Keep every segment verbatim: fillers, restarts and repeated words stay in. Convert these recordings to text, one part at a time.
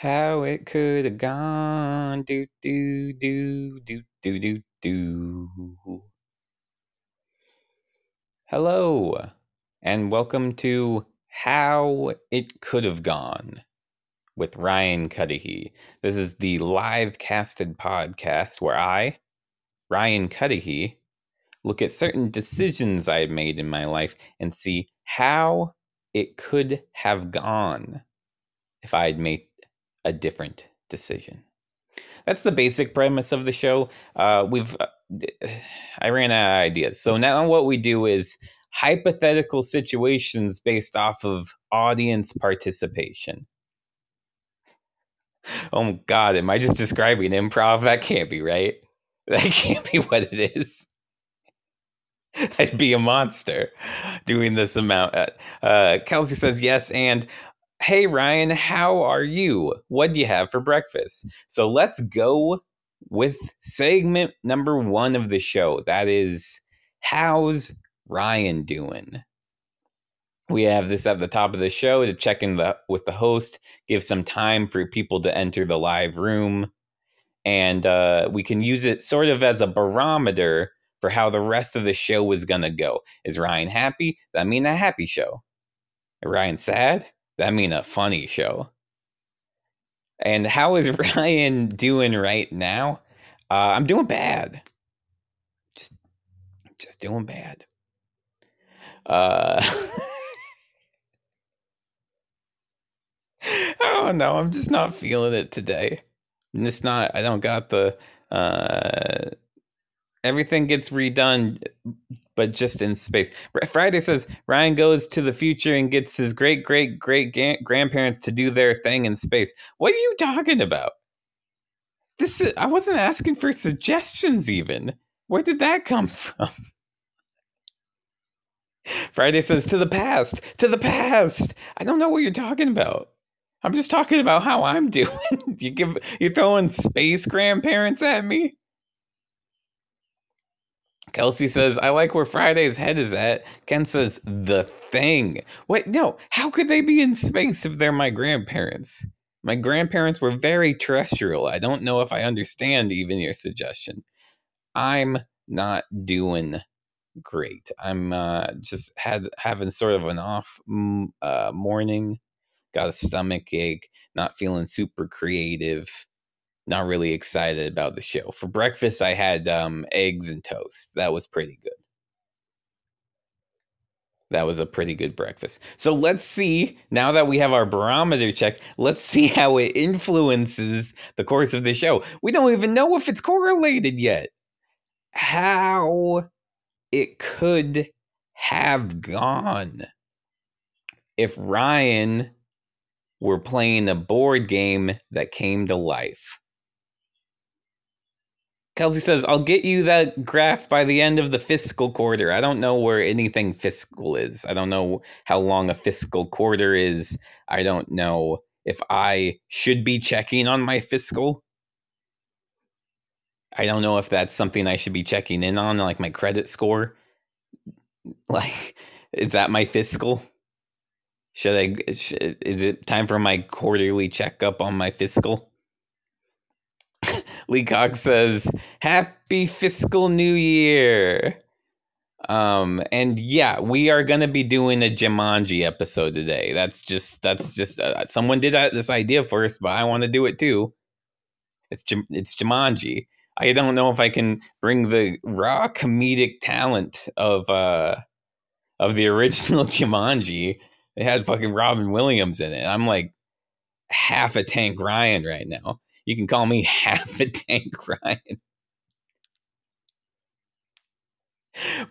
How it could have gone. Do, do, do, do, do, do, do. Hello, and welcome to How It Could Have Gone with Ryan Cudahy. This is the live casted podcast where I, Ryan Cudahy, look at certain decisions I made in my life and see how it could have gone if I had made a different decision. That's the basic premise of the show. Uh, we've uh, I ran out of ideas. So now what we do is hypothetical situations based off of audience participation. Oh, God, am I just describing improv? That can't be right. That can't be what it is. I'd be a monster doing this amount. Uh, Kelsey says yes, and hey, Ryan, how are you? What do you have for breakfast? So let's go with segment number one of the show. That is, how's Ryan doing? We have this at the top of the show to check in the, with the host, give some time for people to enter the live room. And uh, we can use it sort of as a barometer for how the rest of the show is going to go. Is Ryan happy? That mean a happy show. Is Ryan sad? I mean, a funny show. And how is Ryan doing right now? Uh, I'm doing bad. Just, just doing bad. Uh, I don't know. I'm just not feeling it today. And it's not, I don't got the, uh, everything gets redone, but just in space. Friday says, Ryan goes to the future and gets his great, great, great ga- grandparents to do their thing in space. What are you talking about? This is, I wasn't asking for suggestions even. Where did that come from? Friday says, to the past, to the past. I don't know what you're talking about. I'm just talking about how I'm doing. you give, you're throwing space grandparents at me? Kelsey says, I like where Friday's head is at. Ken says, the thing. Wait, no. How could they be in space if they're my grandparents? My grandparents were very terrestrial. I don't know if I understand even your suggestion. I'm not doing great. I'm uh, just had having sort of an off uh, morning. Got a stomach ache. Not feeling super creative. Not really excited about the show. For breakfast, I had um, eggs and toast. That was pretty good. That was a pretty good breakfast. So let's see, now that we have our barometer check, let's see how it influences the course of the show. We don't even know if it's correlated yet. How it could have gone if Ryan were playing a board game that came to life. Kelsey says, I'll get you that graph by the end of the fiscal quarter. I don't know where anything fiscal is. I don't know how long a fiscal quarter is. I don't know if I should be checking on my fiscal. I don't know if that's something I should be checking in on, like my credit score. Like, is that my fiscal? Should I, should, is it time for my quarterly checkup on my fiscal? Leacock says, happy fiscal new year. Um, and yeah, we are going to be doing a Jumanji episode today. That's just, that's just, uh, someone did this idea first, but I want to do it too. It's, it's Jumanji. I don't know if I can bring the raw comedic talent of, uh, of the original Jumanji. It had fucking Robin Williams in it. I'm like half a tank Ryan right now. You can call me half a tank Ryan.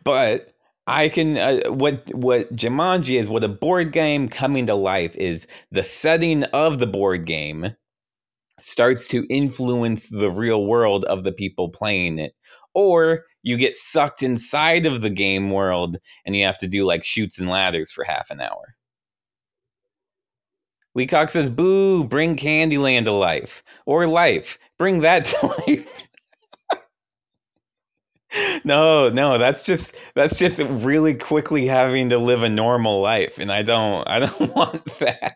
But I can, uh, what what Jumanji is, what a board game coming to life is, the setting of the board game starts to influence the real world of the people playing it. Or you get sucked inside of the game world and you have to do like shoots and ladders for half an hour. Leacock says, boo, bring Candyland to life. Or life. Bring that to life. no, no, that's just that's just really quickly having to live a normal life. And I don't I don't want that.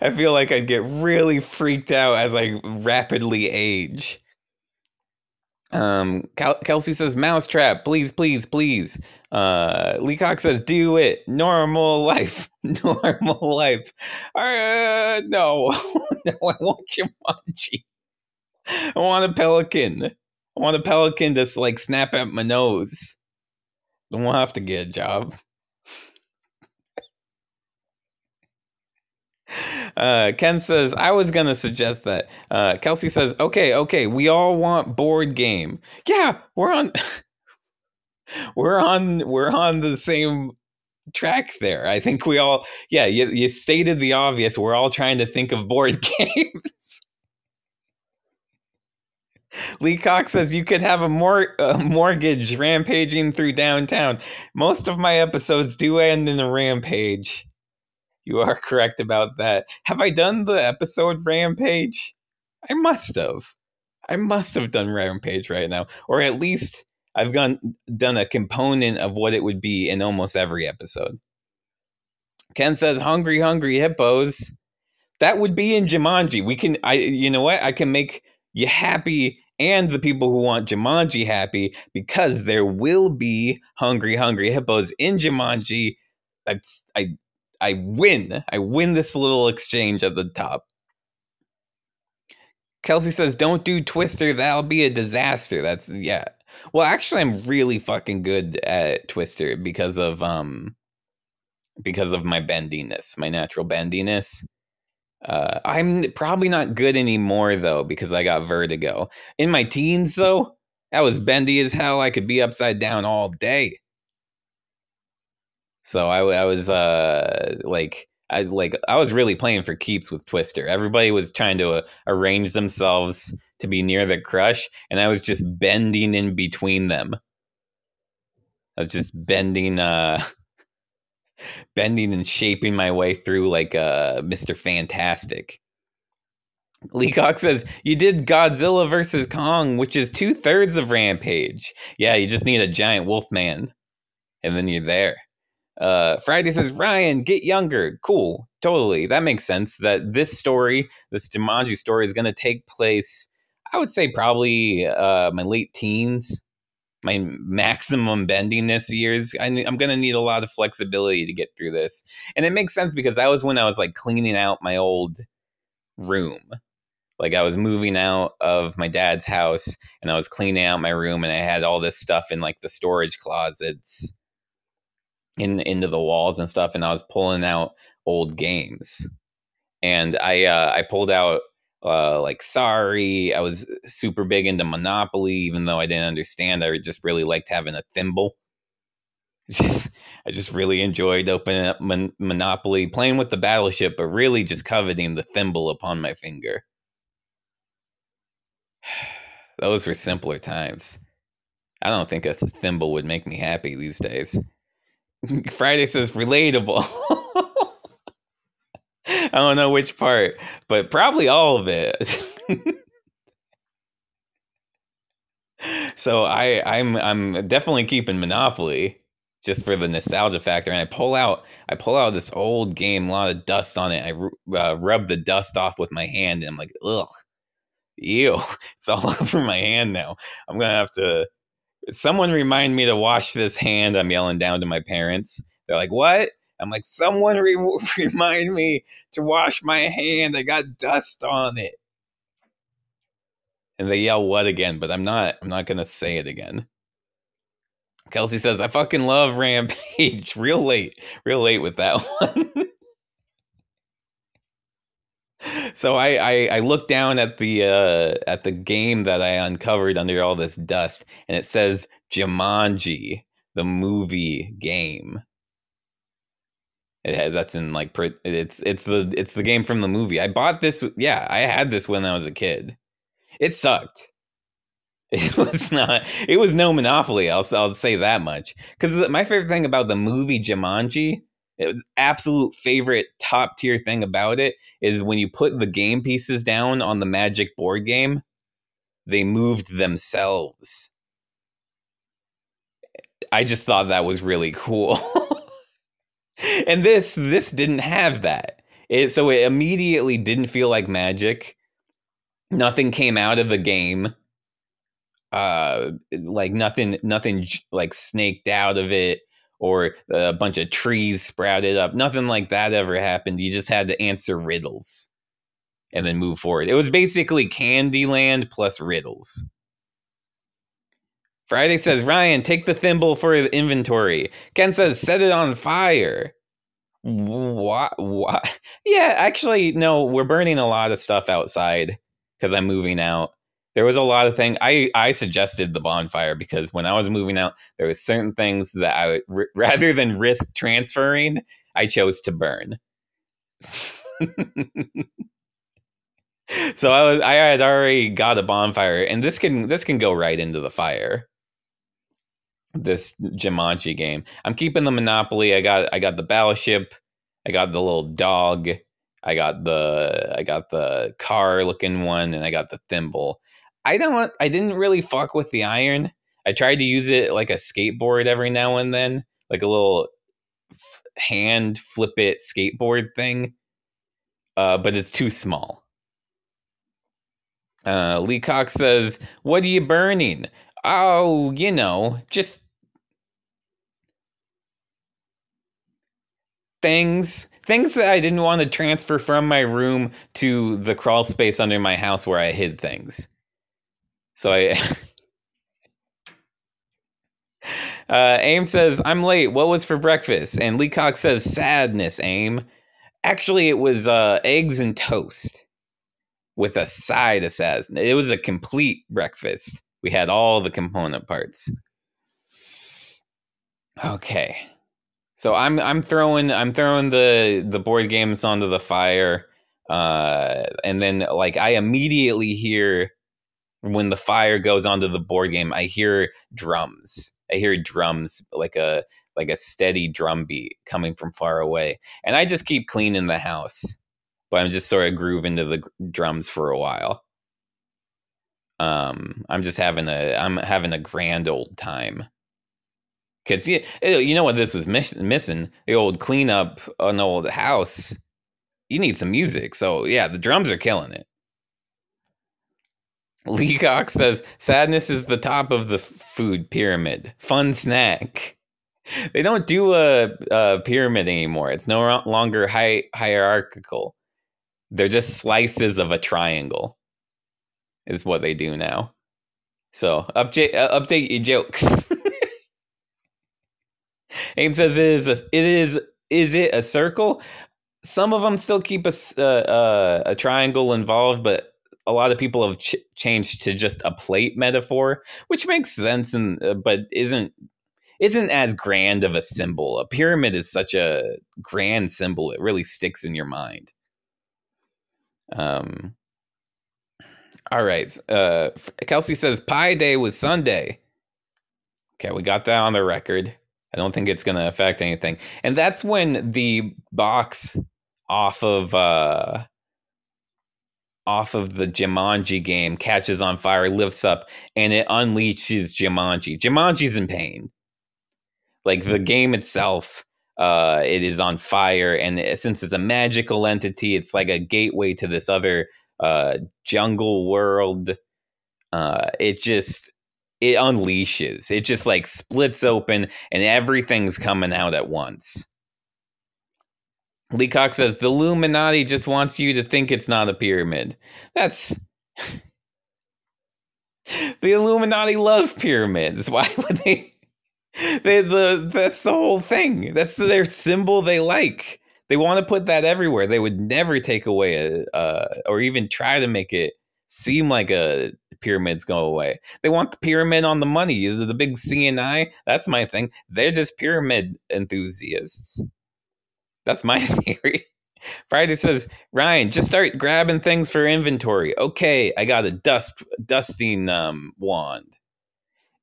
I feel like I'd get really freaked out as I rapidly age. Um, Kel- Kelsey says, Mousetrap, please, please, please. Uh, Leacock says, do it. Normal life. Normal life. Uh, no. No, I want Jumanji. I want a pelican. I want a pelican that's like snap at my nose. I won't have to get a job. Uh, Ken says, I was going to suggest that. Uh, Kelsey says, okay, okay, we all want board game. Yeah, we're on, we're on, we're on the same track there. I think we all, yeah, you, you stated the obvious. We're all trying to think of board games. Leacock says, you could have a, mor- a mortgage rampaging through downtown. Most of my episodes do end in a rampage. You are correct about that. Have I done the episode Rampage? I must have. I must have done Rampage right now. Or at least I've gone, done a component of what it would be in almost every episode. Ken says, Hungry Hungry Hippos. That would be in Jumanji. We can, I, you know what? I can make you happy and the people who want Jumanji happy, because there will be Hungry Hungry Hippos in Jumanji. I... I I win. I win this little exchange at the top. Kelsey says, don't do Twister. That'll be a disaster. That's, yeah. Well, actually, I'm really fucking good at Twister because of um, because of my bendiness, my natural bendiness. Uh, I'm probably not good anymore, though, because I got vertigo. In my teens, though, I was bendy as hell. I could be upside down all day. So I, I was uh, like, I like I was really playing for keeps with Twister. Everybody was trying to uh, arrange themselves to be near the crush, and I was just bending in between them. I was just bending, uh, bending and shaping my way through like uh, Mister Fantastic. Leacock says, you did Godzilla versus Kong, which is two thirds of Rampage. Yeah, you just need a giant wolf man, and then you're there. Uh, Friday says, Ryan, get younger. Cool. Totally. That makes sense that this story, this Jumanji story, is going to take place, I would say probably uh, my late teens, my maximum bendiness years. I, I'm going to need a lot of flexibility to get through this. And it makes sense because that was when I was like cleaning out my old room. Like I was moving out of my dad's house and I was cleaning out my room and I had all this stuff in like the storage closets. In, into the walls and stuff, and I was pulling out old games, and I uh, I pulled out uh, like Sorry. I was super big into Monopoly, even though I didn't understand. I just really liked having a thimble. Just I just really enjoyed opening up mon- Monopoly, playing with the battleship, but really just coveting the thimble upon my finger. Those were simpler times. I don't think a thimble would make me happy these days. Friday says relatable. I don't know which part, but probably all of it. So I, I'm I'm definitely keeping Monopoly just for the nostalgia factor. And I pull out I pull out this old game, a lot of dust on it. I uh, rub the dust off with my hand, and I'm like, ugh, ew, it's all over my hand now. I'm gonna have to. Someone remind me to wash this hand. I'm yelling down to my parents. They're like, what? I'm like, someone re- remind me to wash my hand. I got dust on it. And they yell, what again? But I'm not, I'm not going to say it again. Kelsey says, I fucking love Rampage. Real late, real late with that one. So I, I, I look down at the uh, at the game that I uncovered under all this dust, and it says Jumanji, the movie game. It had, that's in like it's it's the it's the game from the movie. I bought this. Yeah, I had this when I was a kid. It sucked. It was not. It was no Monopoly. I'll I'll say that much. Because my favorite thing about the movie Jumanji. It was absolute favorite top tier thing about it is when you put the game pieces down on the magic board game, they moved themselves. I just thought that was really cool. And this this didn't have that. It, so it immediately didn't feel like magic. Nothing came out of the game. Uh, like nothing, nothing like snaked out of it, or a bunch of trees sprouted up. Nothing like that ever happened. You just had to answer riddles and then move forward. It was basically Candyland plus riddles. Friday says, Ryan, take the thimble for his inventory. Ken says, set it on fire. What? What? Yeah, actually, no, we're burning a lot of stuff outside because I'm moving out. There was a lot of things. I, I suggested the bonfire because when I was moving out, there was certain things that I would, r- rather than risk transferring, I chose to burn. So I was I had already got a bonfire, and this can this can go right into the fire. This Jumanji game. I'm keeping the Monopoly. I got I got the battleship. I got the little dog. I got the I got the car looking one, and I got the thimble. I don't I didn't really fuck with the iron. I tried to use it like a skateboard every now and then, like a little hand flip it skateboard thing. Uh, but it's too small. Uh, Leacock says, what are you burning? Oh, you know, just things, things that I didn't want to transfer from my room to the crawl space under my house where I hid things. So I, uh, Aim says, I'm late. What was for breakfast? And Leacock says, sadness, Aim. Actually, it was, uh, eggs and toast. With a side of sadness. It was a complete breakfast. We had all the component parts. Okay, so I'm I'm throwing I'm throwing the the board games onto the fire, uh, and then like I immediately hear when the fire goes onto the board game, I hear drums. I hear drums like a like a steady drum beat coming from far away, and I just keep cleaning the house. But I'm just sort of grooving to the drums for a while. Um, I'm just having a I'm having a grand old time. Cause you, you know what this was miss, missing? The old cleanup, an old house. You need some music, so yeah, the drums are killing it. Leacock says, "Sadness is the top of the food pyramid. Fun snack." They don't do a, a pyramid anymore. It's no longer hi- hierarchical. They're just slices of a triangle is what they do now. So update, uh, update your jokes. Abe says, it is, a, it is, is it a circle? Some of them still keep a, uh, uh, a triangle involved, but a lot of people have ch- changed to just a plate metaphor, which makes sense. And, uh, but isn't, isn't as grand of a symbol. A pyramid is such a grand symbol. It really sticks in your mind. Um. All right. Uh, Kelsey says Pi Day was Sunday. Okay, we got that on the record. I don't think it's going to affect anything. And that's when the box off of uh, off of the Jumanji game catches on fire, lifts up, and it unleashes Jumanji. Jumanji's in pain. Like the game itself. Uh, it is on fire, and it, since it's a magical entity, it's like a gateway to this other uh, jungle world. Uh, it just, it unleashes. It just like splits open, and everything's coming out at once. Leacock says, the Illuminati just wants you to think it's not a pyramid. That's... The Illuminati love pyramids. Why would they... They, the that's the whole thing. That's their symbol they like. They want to put that everywhere. They would never take away a, uh, or even try to make it seem like a pyramid's go away. They want the pyramid on the money. Is it the big C and I? That's my thing. They're just pyramid enthusiasts. That's my theory. Friday says, Ryan, just start grabbing things for inventory. Okay, I got a dust dusting um, wand.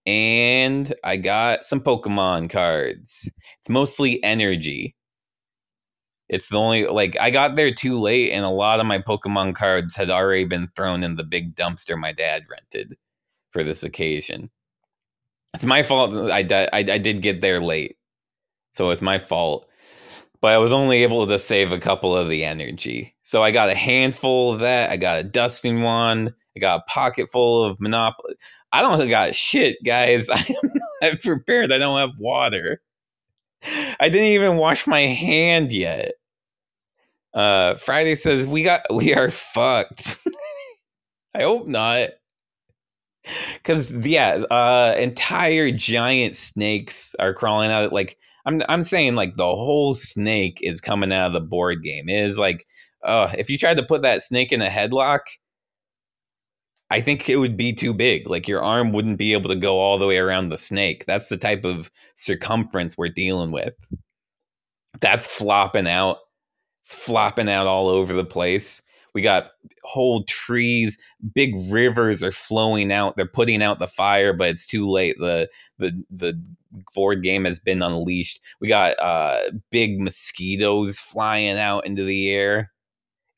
And I got some Pokemon cards. It's mostly energy. It's the only, like, I got there too late, and a lot of my Pokemon cards had already been thrown in the big dumpster my dad rented for this occasion. It's my fault. I, I, I did get there late. So it's my fault. but I was only able to save a couple of the energy. So I got a handful of that. I got a dusting wand. I got a pocket full of Monopoly. I don't got shit, guys. I am not prepared. I don't have water. I didn't even wash my hand yet. Uh, Friday says, we got we are fucked. I hope not. Because, yeah, uh, entire giant snakes are crawling out. Like, I'm I'm saying, like, the whole snake is coming out of the board game. It is like, uh, if you tried to put that snake in a headlock, I think it would be too big. Like, your arm wouldn't be able to go all the way around the snake. That's the type of circumference we're dealing with. That's flopping out. It's flopping out all over the place. We got whole trees, big rivers are flowing out. They're putting out the fire, but it's too late. The the the board game has been unleashed. We got uh, big mosquitoes flying out into the air,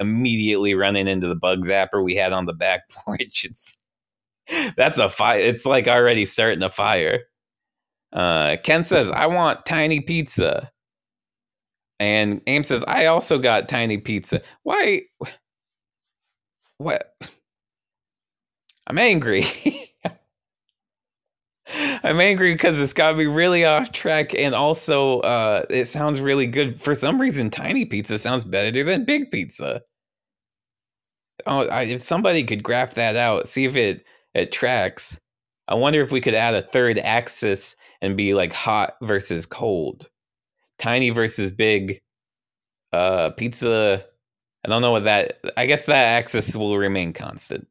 immediately running into the bug zapper we had on the back porch. It's, that's a fire. It's like already starting a fire. Uh, Ken says, I want tiny pizza. And Aim says, I also got tiny pizza. Why... What? I'm angry. I'm angry because it's got me really off track, and also uh, it sounds really good. For some reason, tiny pizza sounds better than big pizza. Oh, I, if somebody could graph that out, see if it, it tracks. I wonder if we could add a third axis and be like hot versus cold. Tiny versus big. Uh, pizza... I don't know what that... I guess that axis will remain constant.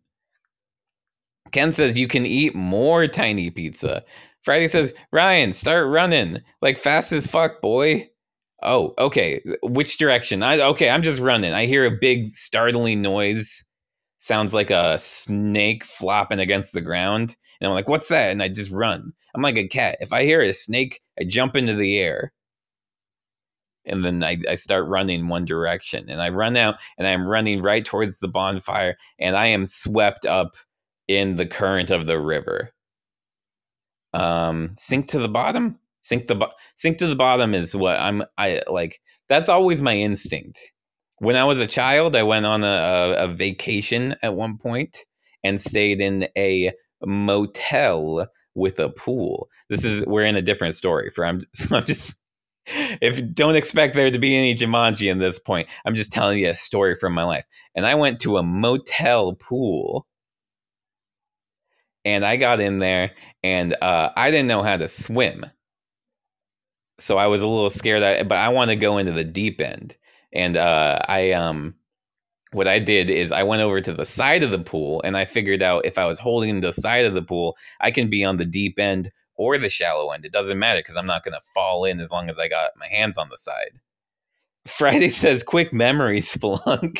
Ken says you can eat more tiny pizza. Friday says, Ryan, start running. Like, fast as fuck, boy. Oh, okay. Which direction? I, okay, I'm just running. I hear a big, startling noise. Sounds like a snake flopping against the ground. And I'm like, what's that? And I just run. I'm like a cat. If I hear a snake, I jump into the air. And then I, I start running one direction, and I run out, and I'm running right towards the bonfire, and I am swept up in the current of the river. Um, sink to the bottom, sink the bo- sink to the bottom is what I'm. I like. That's always my instinct. When I was a child, I went on a, a, a vacation at one point and stayed in a motel with a pool. This is we're in a different story. For I'm just, I'm just. If don't expect there to be any Jumanji in this point, I'm just telling you a story from my life. And I went to a motel pool, and I got in there, and uh, I didn't know how to swim, so I was a little scared. I, but I want to go into the deep end, and uh, I um, what I did is I went over to the side of the pool, and I figured out if I was holding the side of the pool, I can be on the deep end. Or the shallow end. It doesn't matter because I'm not going to fall in as long as I got my hands on the side. Friday says, quick memory splunk.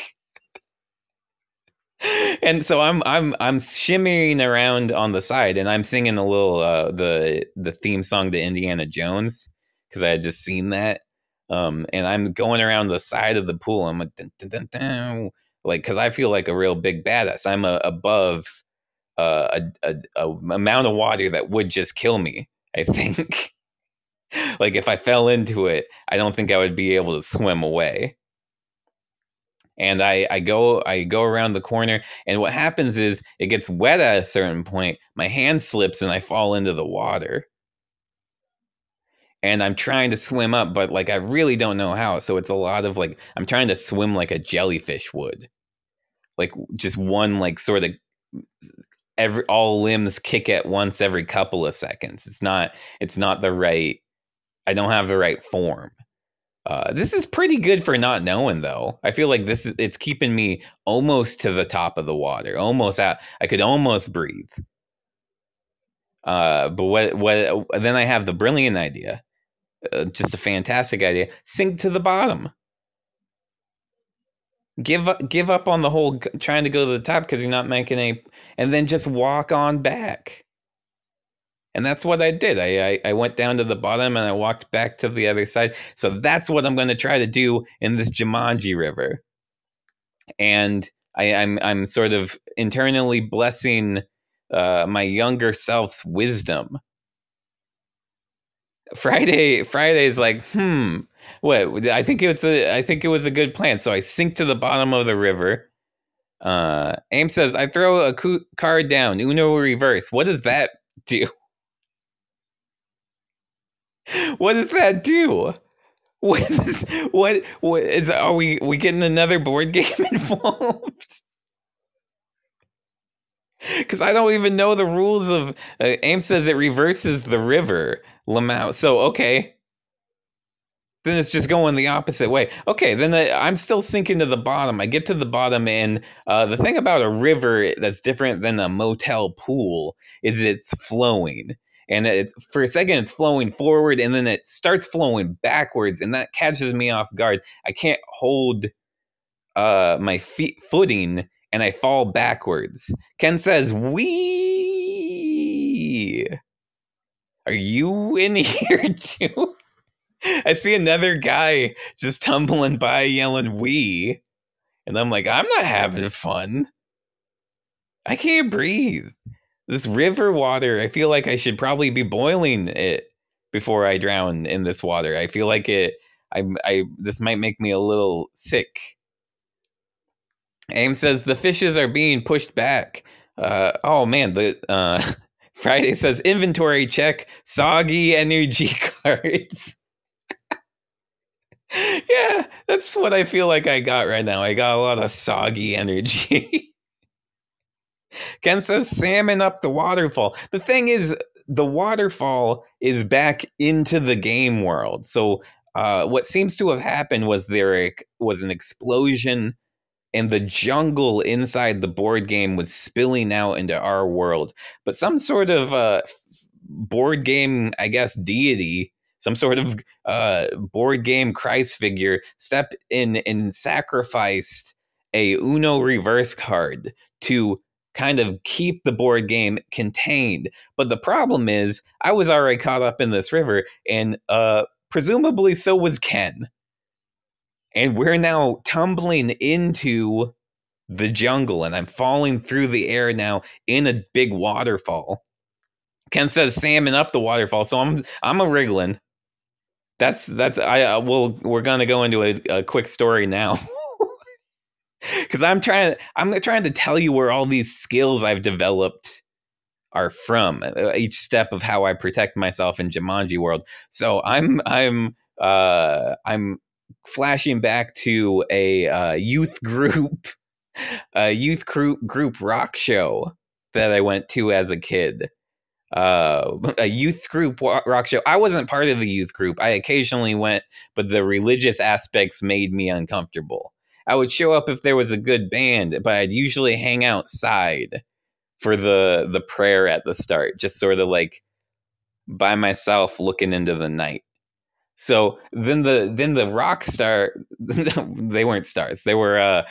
And so I'm I'm I'm shimmying around on the side, and I'm singing a little uh, the the theme song to Indiana Jones because I had just seen that. Um, and I'm going around the side of the pool. I'm like, dun, dun, dun, dun. Like, because I feel like a real big badass. I'm a, above. Uh, a, a, a amount of water that would just kill me, I think. Like, if I fell into it, I don't think I would be able to swim away. And I, I go I go around the corner, and what happens is it gets wet at a certain point. My hand slips, and I fall into the water. And I'm trying to swim up, but, like, I really don't know how. So it's a lot of, like, I'm trying to swim like a jellyfish would. Like, just one, like, sort of... Every, all limbs kick at once every couple of seconds. It's not it's not the right. I don't have the right form. Uh, this is pretty good for not knowing, though. I feel like this is it's keeping me almost to the top of the water, almost out. I could almost breathe. Uh, but what what then I have the brilliant idea, uh, just a fantastic idea. Sink to the bottom. Give up, give up on the whole g- trying to go to the top because you're not making any, and then just walk on back. And that's what I did. I, I I went down to the bottom and I walked back to the other side. So that's what I'm going to try to do in this Jumanji river. And I, I'm I'm sort of internally blessing uh, my younger self's wisdom. Friday Friday's like, hmm, What? I think it was a, I think it was a good plan. So I sink to the bottom of the river. Uh, Aim says, I throw a cu- card down. Uno reverse. What does that do? What does that do? What is, what, what is, are we, we getting another board game involved? Because I don't even know the rules of, uh, Aim says it reverses the river, Lamau. So, okay. Then it's just going the opposite way. Okay, then the, I'm still sinking to the bottom. I get to the bottom, and uh, the thing about a river that's different than a motel pool is it's flowing. And it, for a second, it's flowing forward, and then it starts flowing backwards, and that catches me off guard. I can't hold uh, my feet footing, and I fall backwards. Ken says, "Wee, are you in here too?" I see another guy just tumbling by yelling "wee," and I'm like, I'm not having fun. I can't breathe. This river water, I feel like I should probably be boiling it before I drown in this water. I feel like it. I. I. This might make me a little sick. Aim says the fishes are being pushed back. Uh, oh man, the. Uh, Friday says inventory check. Soggy energy cards. Yeah, that's what I feel like I got right now. I got a lot of soggy energy. Ken says salmon up the waterfall. The thing is, the waterfall is back into the game world. So uh, what seems to have happened was there was an explosion and the jungle inside the board game was spilling out into our world. But some sort of uh, board game, I guess, deity, some sort of uh, board game Christ figure stepped in and sacrificed a Uno reverse card to kind of keep the board game contained. But the problem is, I was already caught up in this river, and uh, presumably so was Ken. And we're now tumbling into the jungle, and I'm falling through the air now in a big waterfall. Ken says salmon up the waterfall, so I'm I'm a wriggling. That's that's I uh, will we're gonna go into a, a quick story now, because I'm trying I'm trying to tell you where all these skills I've developed are from. Each step of how I protect myself in Jumanji world. So I'm I'm uh, I'm flashing back to a uh, youth group, a youth group group rock show that I went to as a kid. Uh, a youth group rock show. I wasn't part of the youth group. I occasionally went, but the religious aspects made me uncomfortable. I would show up if there was a good band, but I'd usually hang outside for the the prayer at the start, just sort of like by myself looking into the night. So then the then the rock star, they weren't stars. They were uh,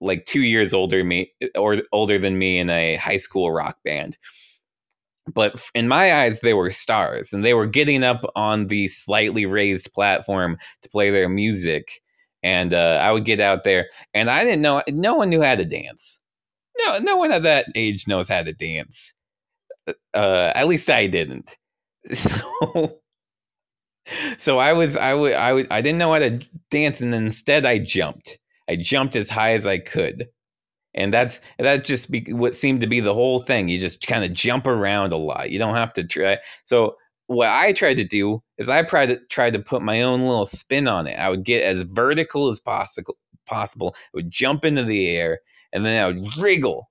like two years older me or older than me in a high school rock band. But in my eyes, they were stars, and they were getting up on the slightly raised platform to play their music. And uh, I would get out there, and I didn't know. No one knew how to dance. No, no one at that age knows how to dance. Uh, at least I didn't. So, so I was, I would, I would, I didn't know how to dance, and instead I jumped. I jumped as high as I could. And that's that just be what seemed to be the whole thing. You just kind of jump around a lot. You don't have to try. So what I tried to do is I tried to tried to put my own little spin on it. I would get as vertical as possible. Possible. I would jump into the air, and then I would wriggle.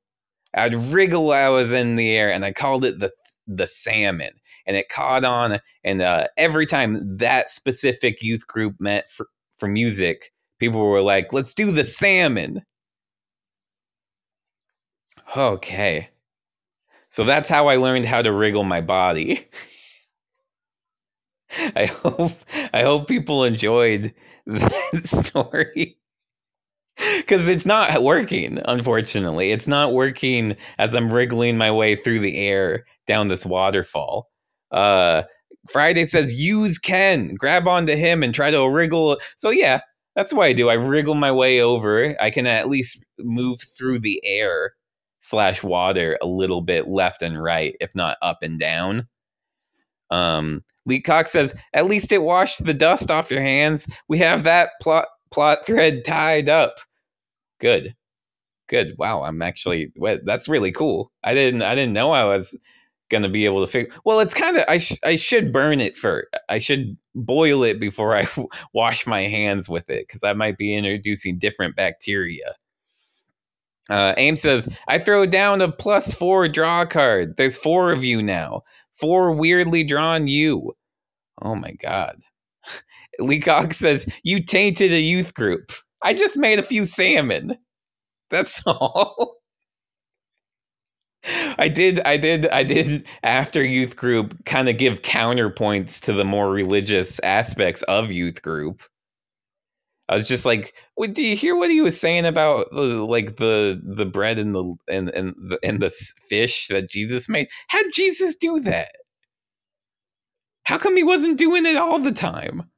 I'd wriggle while I was in the air, and I called it the the salmon. And it caught on. And uh, every time that specific youth group met for, for music, people were like, "Let's do the salmon." Okay, so that's how I learned how to wriggle my body. I hope I hope people enjoyed that story, because it's not working, unfortunately. It's not working as I'm wriggling my way through the air down this waterfall. Uh, Friday says, use Ken, grab onto him and try to wriggle. So yeah, that's what I do. I wriggle my way over. I can at least move through the air slash water a little bit left and right, if not up and down. Um, Leacock says, at least it washed the dust off your hands. We have that plot plot thread tied up. Good. Good. Wow. I'm actually, that's really cool. I didn't, I didn't know I was going to be able to figure. Well, it's kind of, I, sh- I should burn it for, I should boil it before I w- wash my hands with it, because I might be introducing different bacteria. Uh, Aim says, I throw down a plus four draw card. There's four of you now. Four weirdly drawn you. Oh my God. Leacock says, you tainted a youth group. I just made a few salmon. That's all. I did, I did, I did, after youth group, kind of give counterpoints to the more religious aspects of youth group. I was just like, "What do you hear? What he was saying about the, like the the bread and the and and the, and the fish that Jesus made? How'd Jesus do that? How come he wasn't doing it all the time?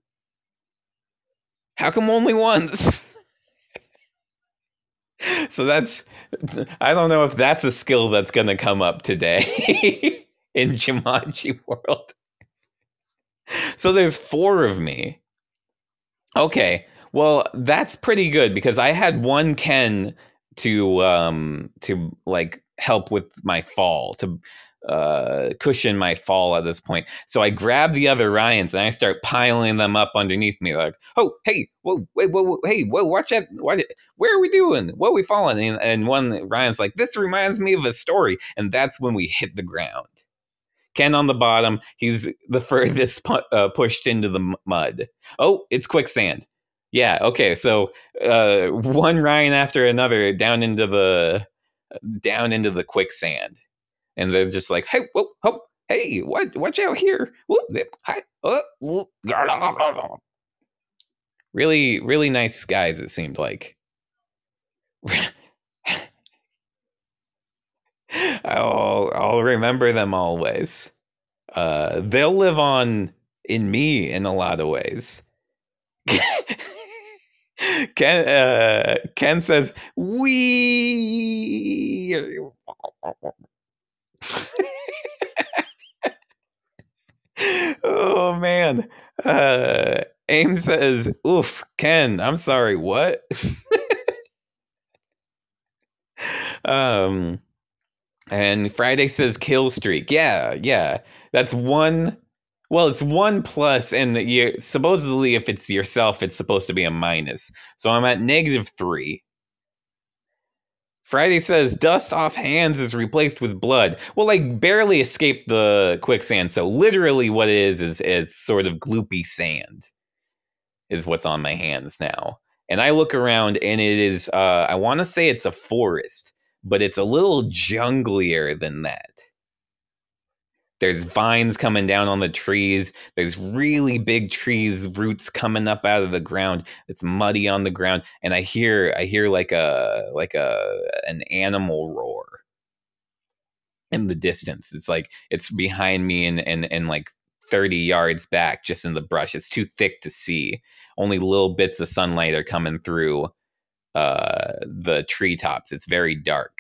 How come only once?" So that's, I don't know if that's a skill that's going to come up today in Jumanji World. So there's four of me. Okay, well, that's pretty good, because I had one Ken to um to like help with my fall, to uh cushion my fall at this point. So I grab the other Ryans and I start piling them up underneath me, like, oh, hey, whoa, wait, whoa, whoa, hey, whoa, watch that, watch it. Where are we doing? What are we falling? And, and one Ryan's like, this reminds me of a story, and that's when we hit the ground. Ken on the bottom, he's the furthest pu- uh, pushed into the m- mud. Oh, it's quicksand. Yeah, okay, so uh, one Ryan after another down into the down into the quicksand. And they're just like, hey, whoa, whoa, hey, what, watch out here. Whoop, hi, oh. Really, really nice guys, it seemed like. I'll, I'll remember them always. Uh, they'll live on in me in a lot of ways. Ken, uh, Ken says, we... Oh man. Uh, Aim says, oof, Ken, I'm sorry, what? um and Friday says kill streak. Yeah, yeah. That's one, well, it's one plus, and you supposedly if it's yourself, it's supposed to be a minus. So I'm at negative three. Friday says, dust off hands is replaced with blood. Well, I barely escaped the quicksand, so literally what it is is, is sort of gloopy sand is what's on my hands now. And I look around, and it is, uh, I want to say it's a forest, but it's a little junglier than that. There's vines coming down on the trees. There's really big trees, roots coming up out of the ground. It's muddy on the ground, and I hear, I hear like a, like a, an animal roar in the distance. It's like it's behind me, and and and like thirty yards back, just in the brush. It's too thick to see. Only little bits of sunlight are coming through uh, the treetops. It's very dark.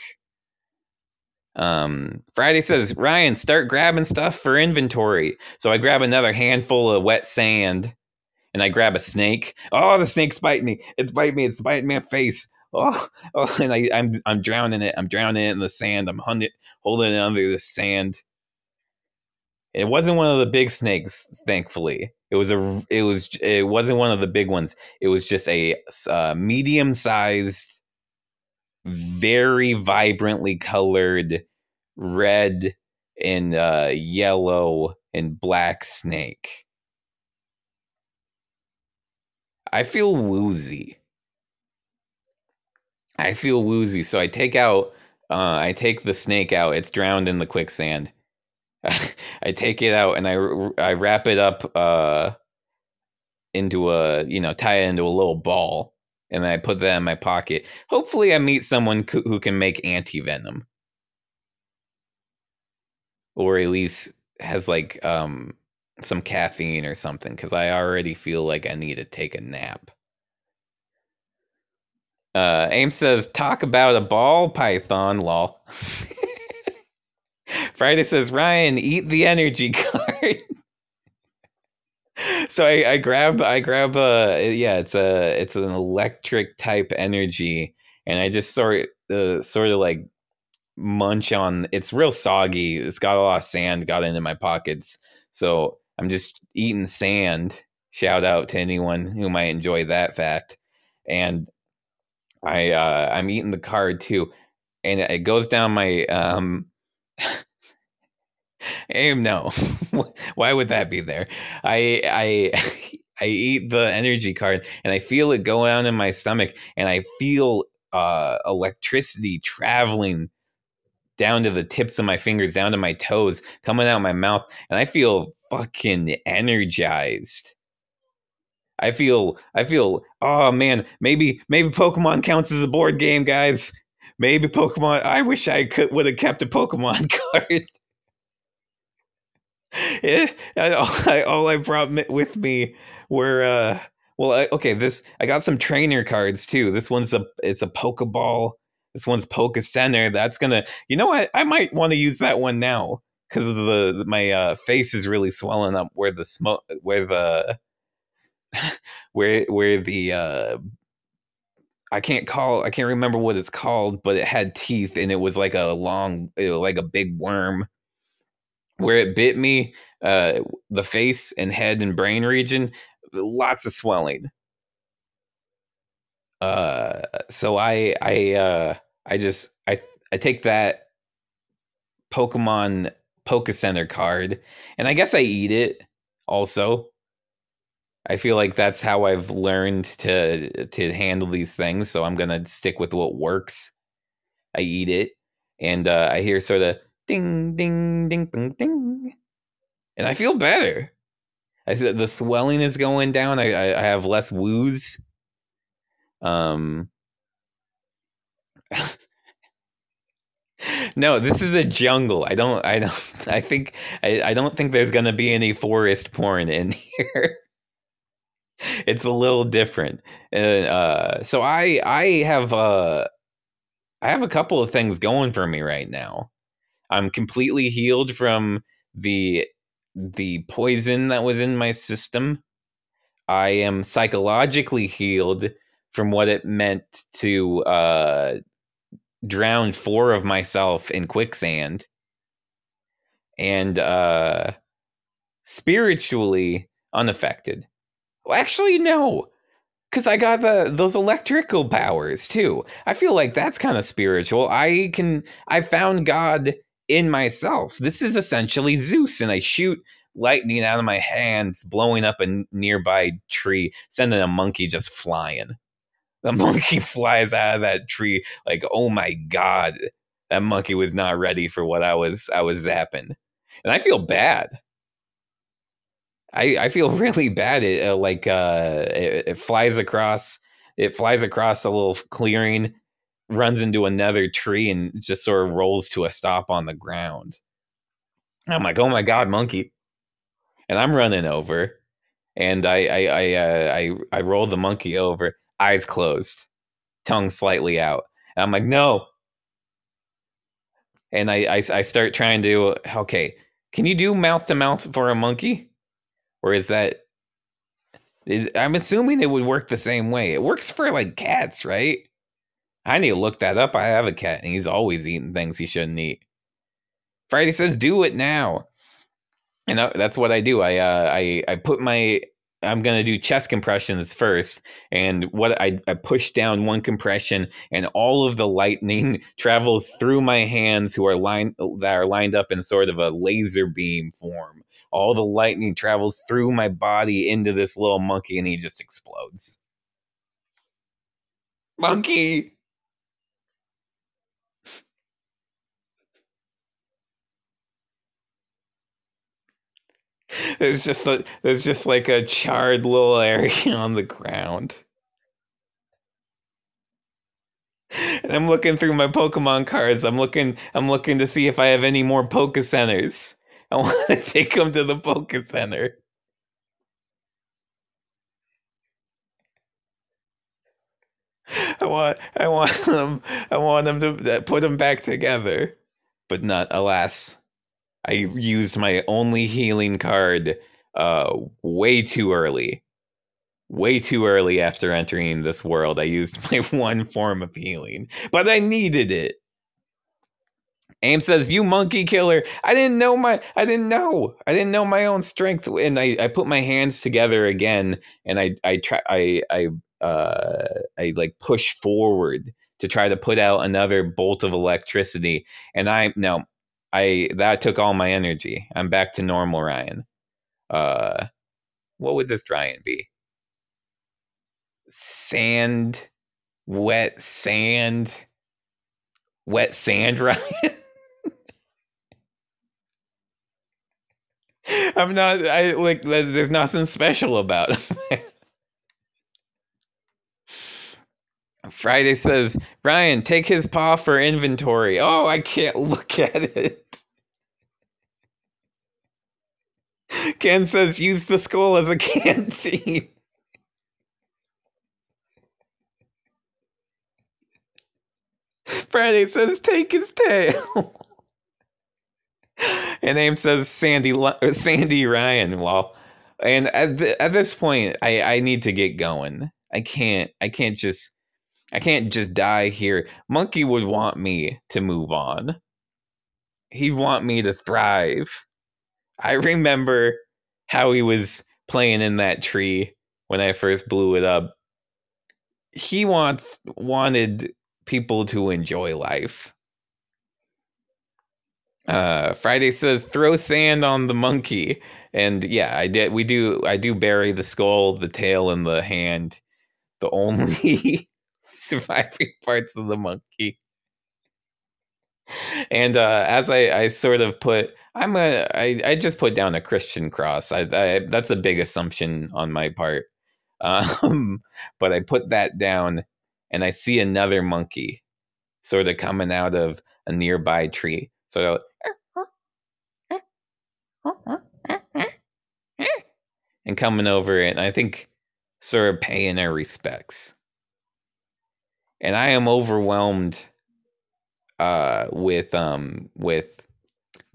Um, Friday says, Ryan, start grabbing stuff for inventory. So I grab another handful of wet sand, and I grab a snake. Oh, the snake's biting me. It's biting me. It's biting my face. Oh, oh, and I, I'm, I'm drowning it. I'm drowning it in the sand. I'm holding it, holding it under the sand. It wasn't one of the big snakes, thankfully. It was a, it was, it wasn't one of the big ones. It was just a, uh, medium-sized, very vibrantly colored red and uh, yellow and black snake. I feel woozy. I feel woozy. So I take out, uh, I take the snake out. It's drowned in the quicksand. I take it out and I, I wrap it up uh, into a, you know, tie it into a little ball. And then I put that in my pocket. Hopefully I meet someone co- who can make anti-venom. Or at least has like um, some caffeine or something. Because I already feel like I need to take a nap. Uh, Aim says, talk about a ball python, lol. Friday says, Ryan, eat the energy card. So I, I grab, I grab, uh, yeah, it's a, it's an electric type energy, and I just sort, uh, sort of like munch on. It's real soggy. It's got a lot of sand got into my pockets, so I'm just eating sand. Shout out to anyone who might enjoy that fact. And I, uh, I'm eating the card too, and it goes down my, um. Aim no. Why would that be there? I I I eat the energy card and I feel it go down in my stomach, and I feel uh, electricity traveling down to the tips of my fingers, down to my toes, coming out of my mouth, and I feel fucking energized. I feel I feel oh man, maybe maybe Pokemon counts as a board game, guys. Maybe Pokemon. I wish I could would have kept a Pokemon card. It, all, I, all I brought with me were uh, well, I, okay. This I got some trainer cards too. This one's a it's a Pokeball. This one's Poke Center. That's gonna, you know what? I might want to use that one now because the my uh, face is really swelling up where the smoke where the where where the uh, I can't call I can't remember what it's called, but it had teeth and it was like a long like a big worm. Where it bit me, uh, the face and head and brain region, lots of swelling. Uh, so I, I, uh, I just, I, I take that Pokemon Poke Center card, and I guess I eat it. Also, I feel like that's how I've learned to to handle these things. So I'm gonna stick with what works. I eat it, and uh, I hear sort of. Ding, ding, ding, ding, ding. And I feel better. I said the swelling is going down. I, I, I have less woos. Um. No, this is a jungle. I don't. I don't. I think. I, I don't think there's gonna be any forest porn in here. It's a little different. Uh, uh. So I. I have. Uh. I have a couple of things going for me right now. I'm completely healed from the the poison that was in my system. I am psychologically healed from what it meant to uh, drown four of myself in quicksand. And uh, spiritually unaffected. Well, actually, no. Because I got the those electrical powers, too. I feel like that's kind of spiritual. I can I found God... in myself. This is essentially Zeus, and I shoot lightning out of my hands, blowing up a nearby tree, sending a monkey just flying. The monkey flies out of that tree like, oh my god, that monkey was not ready for what I was I was zapping. And I feel bad. I I feel really bad. It uh, like uh it, it flies across it flies across a little clearing, runs into another tree, and just sort of rolls to a stop on the ground. And I'm like, oh my god, monkey. And I'm running over, and I I I, uh, I I roll the monkey over, eyes closed, tongue slightly out. And I'm like, no. And I, I, I start trying to, okay, can you do mouth to mouth for a monkey? Or is that, is, I'm assuming it would work the same way. It works for like cats, right? I need to look that up. I have a cat, and he's always eating things he shouldn't eat. Friday says, "Do it now," and that's what I do. I uh, I I put my I'm gonna do chest compressions first, and what I I push down one compression, and all of the lightning travels through my hands, who are lined that are lined up in sort of a laser beam form. All the lightning travels through my body into this little monkey, and he just explodes. Monkey. There's just a, there's just like a charred little area on the ground. And I'm looking through my Pokemon cards. I'm looking I'm looking to see if I have any more Poke Centers. I want to take them to the Poke Center. I want I want them I want them to put them back together, but not, alas. I used my only healing card uh, way too early. Way too early after entering this world. I used my one form of healing, but I needed it. Aim says, you monkey killer. I didn't know my I didn't know. I didn't know my own strength. And I, I put my hands together again and I I try I I uh I like push forward to try to put out another bolt of electricity. And I no, I that took all my energy. I'm back to normal Ryan. Uh what would this Ryan be? Sand wet sand. Wet sand Ryan. I'm not, I like, there's nothing special about it. Friday says, Ryan, take his paw for inventory. Oh, I can't look at it. Ken says, use the skull as a canteen. Friday says, take his tail. And Aim says Sandy Sandy Ryan. Well, and at, th- at this point, I, I need to get going. I can't I can't just I can't just die here. Monkey would want me to move on. He'd want me to thrive. I remember how he was playing in that tree when I first blew it up. He wants wanted people to enjoy life. Uh, Friday says, throw sand on the monkey. And yeah, I did. We do. I do bury the skull, the tail, and the hand. The only surviving parts of the monkey. And uh, as I, I sort of put, I'm a, I, I just put down a Christian cross. I, I, that's a big assumption on my part. Um, but I put that down and I see another monkey sort of coming out of a nearby tree. So I and coming over and I think sort of paying her respects. And I am overwhelmed uh, with um with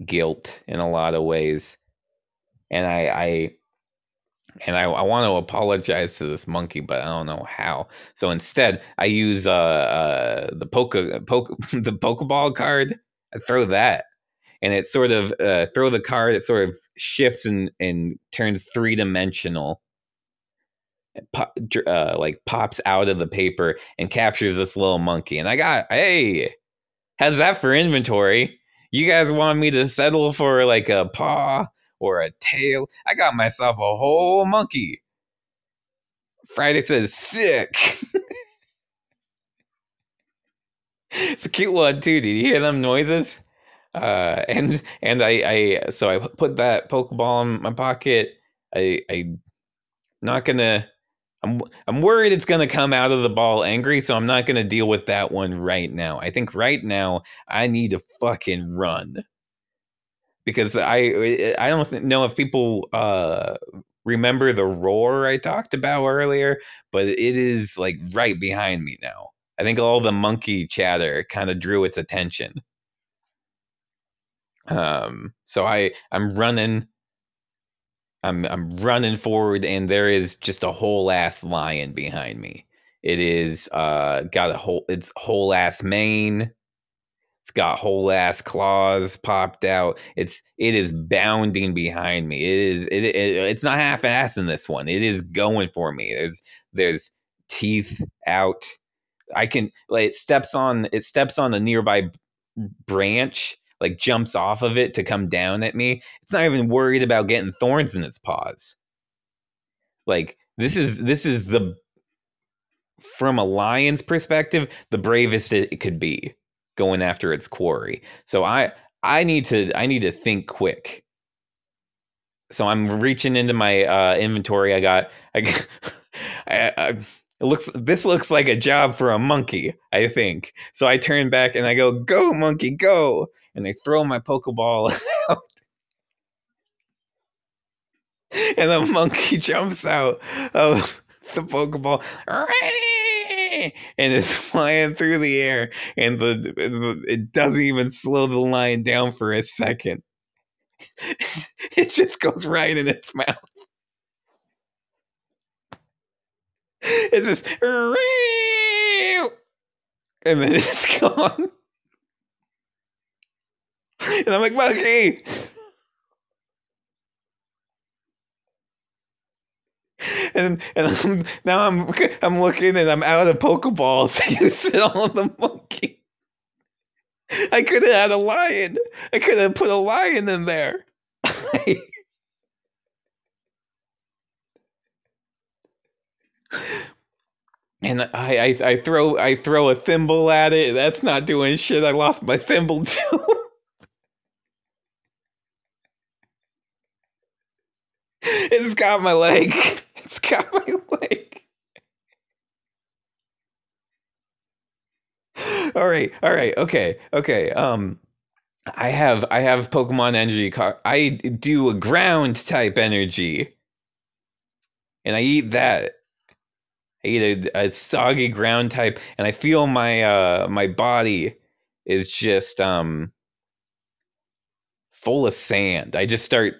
guilt in a lot of ways. And I, I and I, I want to apologize to this monkey, but I don't know how. So instead, I use uh, uh the poke, poke the Pokeball card. I throw that. And it sort of uh, throw the card, it sort of shifts and, and turns three-dimensional. It pop, uh, like pops out of the paper and captures this little monkey. And I got, hey, how's that for inventory? You guys want me to settle for like a paw or a tail? I got myself a whole monkey. Friday says, sick. It's a cute one too. Did you hear them noises? Uh, and and I, I so I put that Pokeball in my pocket. I I not gonna. I'm I'm worried it's gonna come out of the ball angry, so I'm not gonna deal with that one right now. I think right now I need to fucking run because I I don't know if people uh remember the roar I talked about earlier, but it is like right behind me now. I think all the monkey chatter kind of drew its attention. Um, so I, I'm running, I'm, I'm running forward and there is just a whole ass lion behind me. It is, uh, got a whole, it's whole ass mane. It's got whole ass claws popped out. It's, it is bounding behind me. It is, it, it it's not half ass in this one. It is going for me. There's, there's teeth out. I can like it steps on it steps on a nearby branch, like jumps off of it to come down at me. It's not even worried about getting thorns in its paws. Like this is this is the from a lion's perspective, the bravest it could be going after its quarry. So I I need to I need to think quick. So I'm reaching into my uh, inventory. I got I got, I. I It looks. This looks like a job for a monkey, I think. So I turn back and I go, go, monkey, go. And I throw my Pokeball out. And the monkey jumps out of the Pokeball. And it's flying through the air. And the it doesn't even slow the lion down for a second. It just goes right in its mouth. It's just, and then it's gone. And I'm like, monkey. And and I'm, now I'm I'm looking and I'm out of Pokeballs. You sit on the monkey. I could have had a lion. I could have put a lion in there. And I, I I throw I throw a thimble at it. That's not doing shit. I lost my thimble too. It's got my leg. It's got my leg. All right, all right, okay, okay. Um, I have I have Pokemon energy card. I do a ground type energy, and I eat that. I eat a, a soggy ground type, and I feel my uh my body is just um full of sand. I just start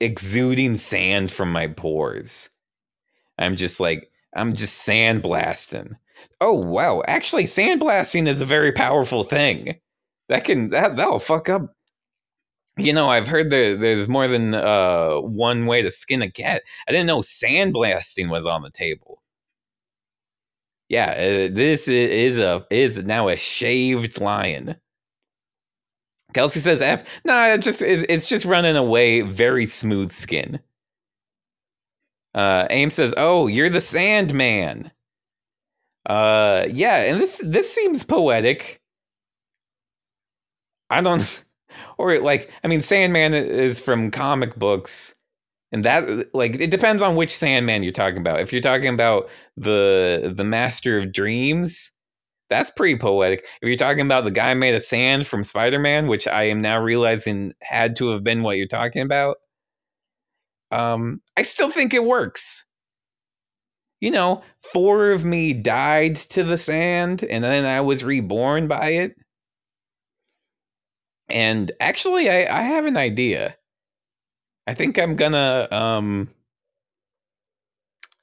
exuding sand from my pores. I'm just like I'm just sandblasting. Oh wow! Actually, sandblasting is a very powerful thing. That can that that'll fuck up. You know, I've heard there there's more than uh one way to skin a cat. I didn't know sandblasting was on the table. Yeah, uh, this is a is now a shaved lion. Kelsey says F. Nah, it just it's, it's just running away. Very smooth skin. Uh, Aim says, "Oh, you're the Sandman." Uh, yeah, and this this seems poetic. I don't, or like, I mean, Sandman is from comic books, and that like it depends on which Sandman you're talking about. If you're talking about the the Master of Dreams, that's pretty poetic. If you're talking about the guy made of sand from Spider-Man, which I am now realizing had to have been what you're talking about, um, I still think it works. You know, four of me died to the sand, and then I was reborn by it. And actually, I, I have an idea. I think I'm gonna, um,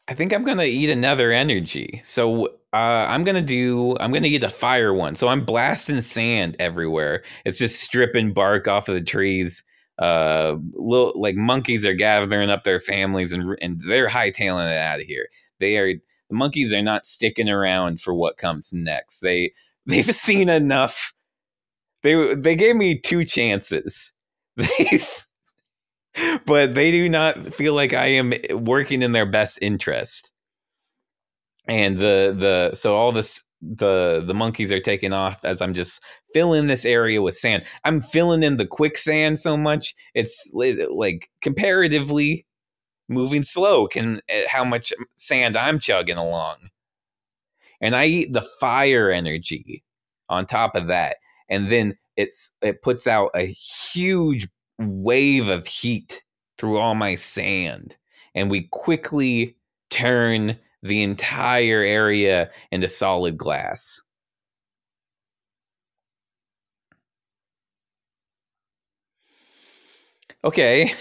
I think I'm gonna eat another energy. So Uh, I'm gonna do. I'm gonna eat a fire one. So I'm blasting sand everywhere. It's just stripping bark off of the trees. Uh, little like monkeys are gathering up their families and and they're hightailing it out of here. They are the monkeys are not sticking around for what comes next. They they've seen enough. They they gave me two chances, but they do not feel like I am working in their best interest. And the the so all this the the monkeys are taking off as I'm just filling this area with sand. I'm filling in the quicksand so much it's like comparatively moving slow can how much sand I'm chugging along. And I eat the fire energy on top of that, and then it's it puts out a huge wave of heat through all my sand, and we quickly turn the entire area into solid glass. Okay.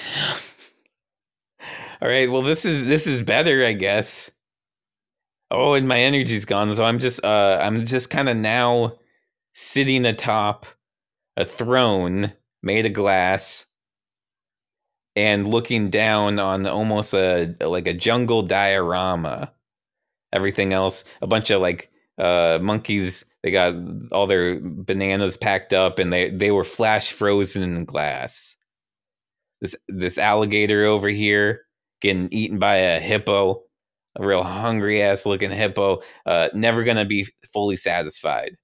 All right. Well, this is this is better, I guess. Oh, and my energy's gone, so I'm just uh, I'm just kind of now sitting atop a throne made of glass and looking down on almost a like a jungle diorama. Everything else, a bunch of like uh, monkeys, they got all their bananas packed up and they, they were flash frozen in glass. This this alligator over here getting eaten by a hippo, a real hungry ass looking hippo, uh, never going to be fully satisfied.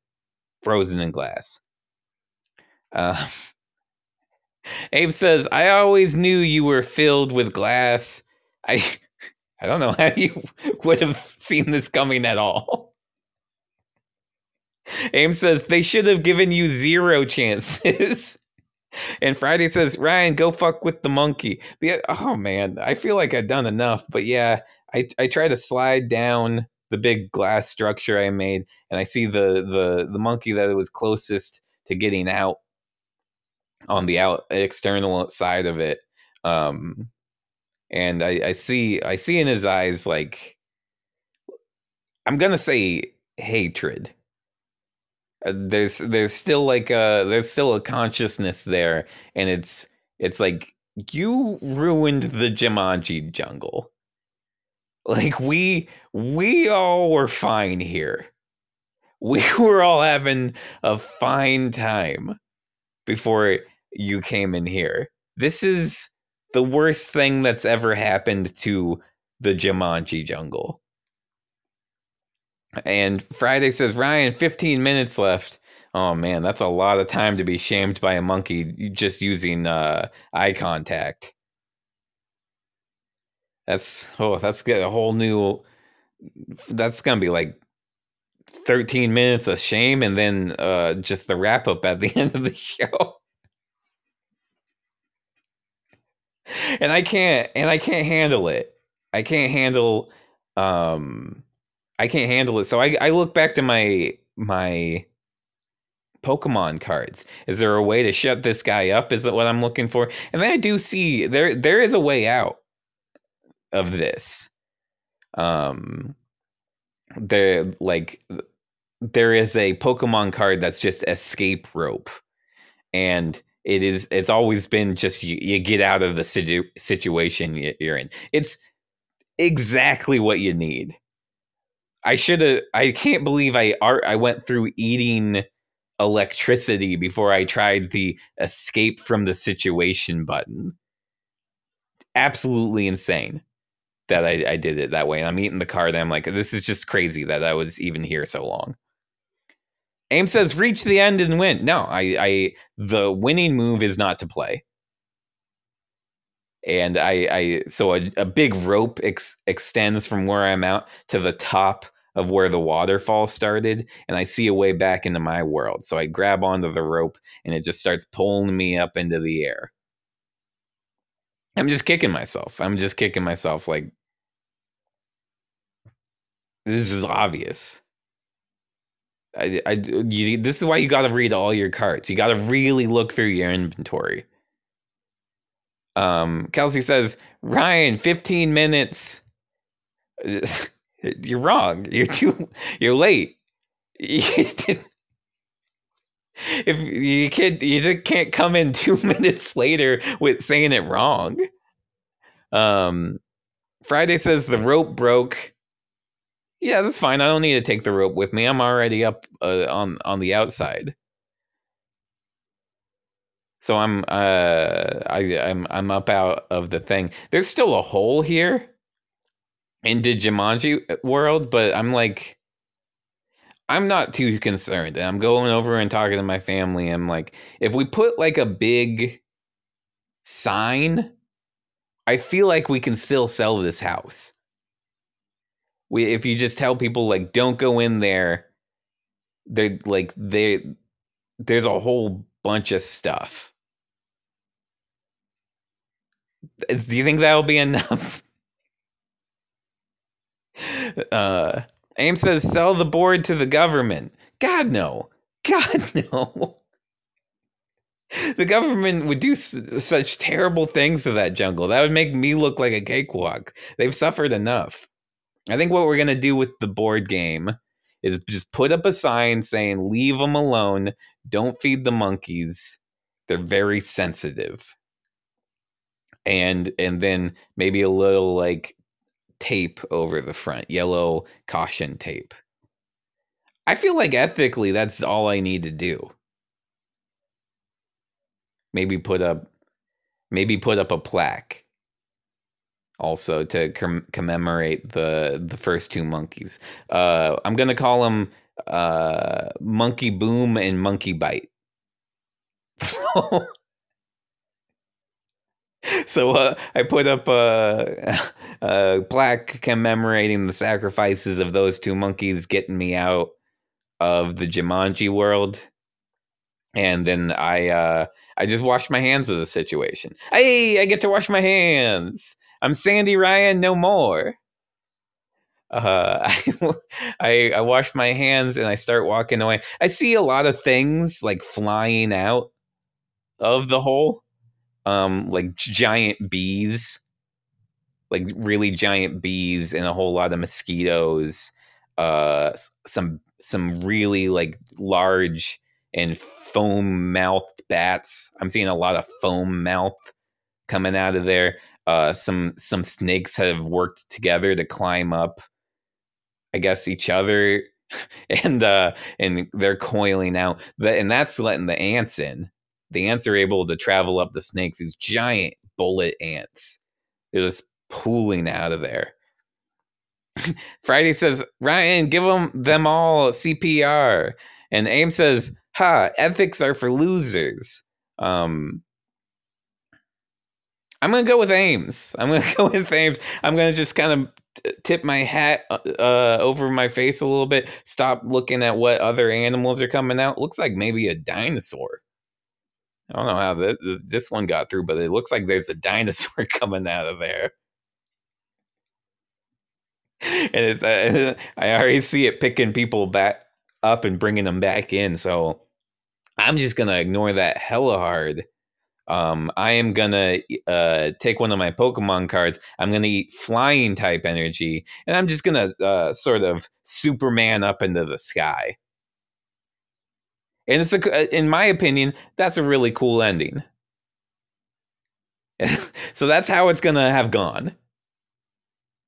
Frozen in glass. Uh, Abe says, I always knew you were filled with glass. I... I don't know how you would have seen this coming at all. Aim says, they should have given you zero chances. And Friday says, Ryan, go fuck with the monkey. The, oh, man, I feel like I've done enough. But yeah, I, I try to slide down the big glass structure I made. And I see the, the, the monkey that was closest to getting out. on the out external side of it. Um, and I, I see, I see in his eyes, like, I'm going to say hatred. There's, there's still like a, there's still a consciousness there. And it's, it's like, you ruined the Jumanji jungle. Like we, we all were fine here. We were all having a fine time before you came in here. This is the worst thing that's ever happened to the Jumanji jungle. And Friday says, Ryan, fifteen minutes left. Oh, man, that's a lot of time to be shamed by a monkey just using uh, eye contact. That's oh, that's got a whole new. That's going to be like thirteen minutes of shame and then uh, just the wrap up at the end of the show. And I can't and I can't handle it. I can't handle um I can't handle it. So I, I look back to my my Pokemon cards. Is there a way to shut this guy up? Is it what I'm looking for? And then I do see there there is a way out of this. Um there like there is a Pokemon card that's just escape rope. And it is it's always been just you, you get out of the situ- situation you're in. It's exactly what you need. I should have I can't believe I art I went through eating electricity before I tried the escape from the situation button. Absolutely insane that I, I did it that way. And I'm eating the card and I'm like, this is just crazy that I was even here so long. Aim says reach the end and win. No, I, I the winning move is not to play. And I, I so a, a big rope ex- extends from where I'm out to the top of where the waterfall started. And I see a way back into my world. So I grab onto the rope and it just starts pulling me up into the air. I'm just kicking myself. I'm just kicking myself. Like, this is obvious. I, I, you, this is why you got to read all your cards. You got to really look through your inventory. Um, Kelsey says, Ryan, fifteen minutes. You're wrong. You're too. You're late. If you can't, you just can't come in two minutes later with saying it wrong. Um, Friday says the rope broke. Yeah, that's fine. I don't need to take the rope with me. I'm already up uh, on on the outside, so I'm uh I I'm I'm up out of the thing. There's still a hole here in the Jumanji world, but I'm like, I'm not too concerned. And I'm going over and talking to my family. I'm like, if we put like a big sign, I feel like we can still sell this house. We, if you just tell people like, don't go in there, they like they, there's a whole bunch of stuff. Do you think that'll be enough? uh, Aim says sell the board to the government. God no, God no. The government would do s- such terrible things to that jungle. That would make me look like a cakewalk. They've suffered enough. I think what we're going to do with the board game is just put up a sign saying, leave them alone. Don't feed the monkeys. They're very sensitive. And and then maybe a little like tape over the front, yellow caution tape. I feel like ethically, that's all I need to do. Maybe put up maybe put up a plaque. Also to com- commemorate the the first two monkeys. Uh, I'm going to call them uh, Monkey Boom and Monkey Bite. so uh, I put up a, a plaque commemorating the sacrifices of those two monkeys getting me out of the Jumanji world. And then I uh, I just washed my hands of the situation. Hey, I get to wash my hands. I'm Sandy Ryan no more. Uh, I, I I wash my hands and I start walking away. I see a lot of things like flying out of the hole, um, like giant bees, like really giant bees and a whole lot of mosquitoes, uh, some some really like large and foam mouthed bats. I'm seeing a lot of foam mouth coming out of there. Uh, some some snakes have worked together to climb up, I guess, each other, and uh, and they're coiling out. The, and that's letting the ants in. The ants are able to travel up the snakes. These giant bullet ants, they're just pooling out of there. Friday says, Ryan, give them them all C P R. And Aim says, ha, ethics are for losers. Um, I'm going to go with Ames. I'm going to go with Ames. I'm going to just kind of tip my hat uh, over my face a little bit. Stop looking at what other animals are coming out. Looks like maybe a dinosaur. I don't know how th- this one got through, but it looks like there's a dinosaur coming out of there. And it's, uh, I already see it picking people back up and bringing them back in. So I'm just going to ignore that hella hard. Um, I am going to uh, take one of my Pokemon cards. I'm going to eat flying type energy, and I'm just going to uh, sort of Superman up into the sky. And it's a, in my opinion, that's a really cool ending. So that's how it's going to have gone.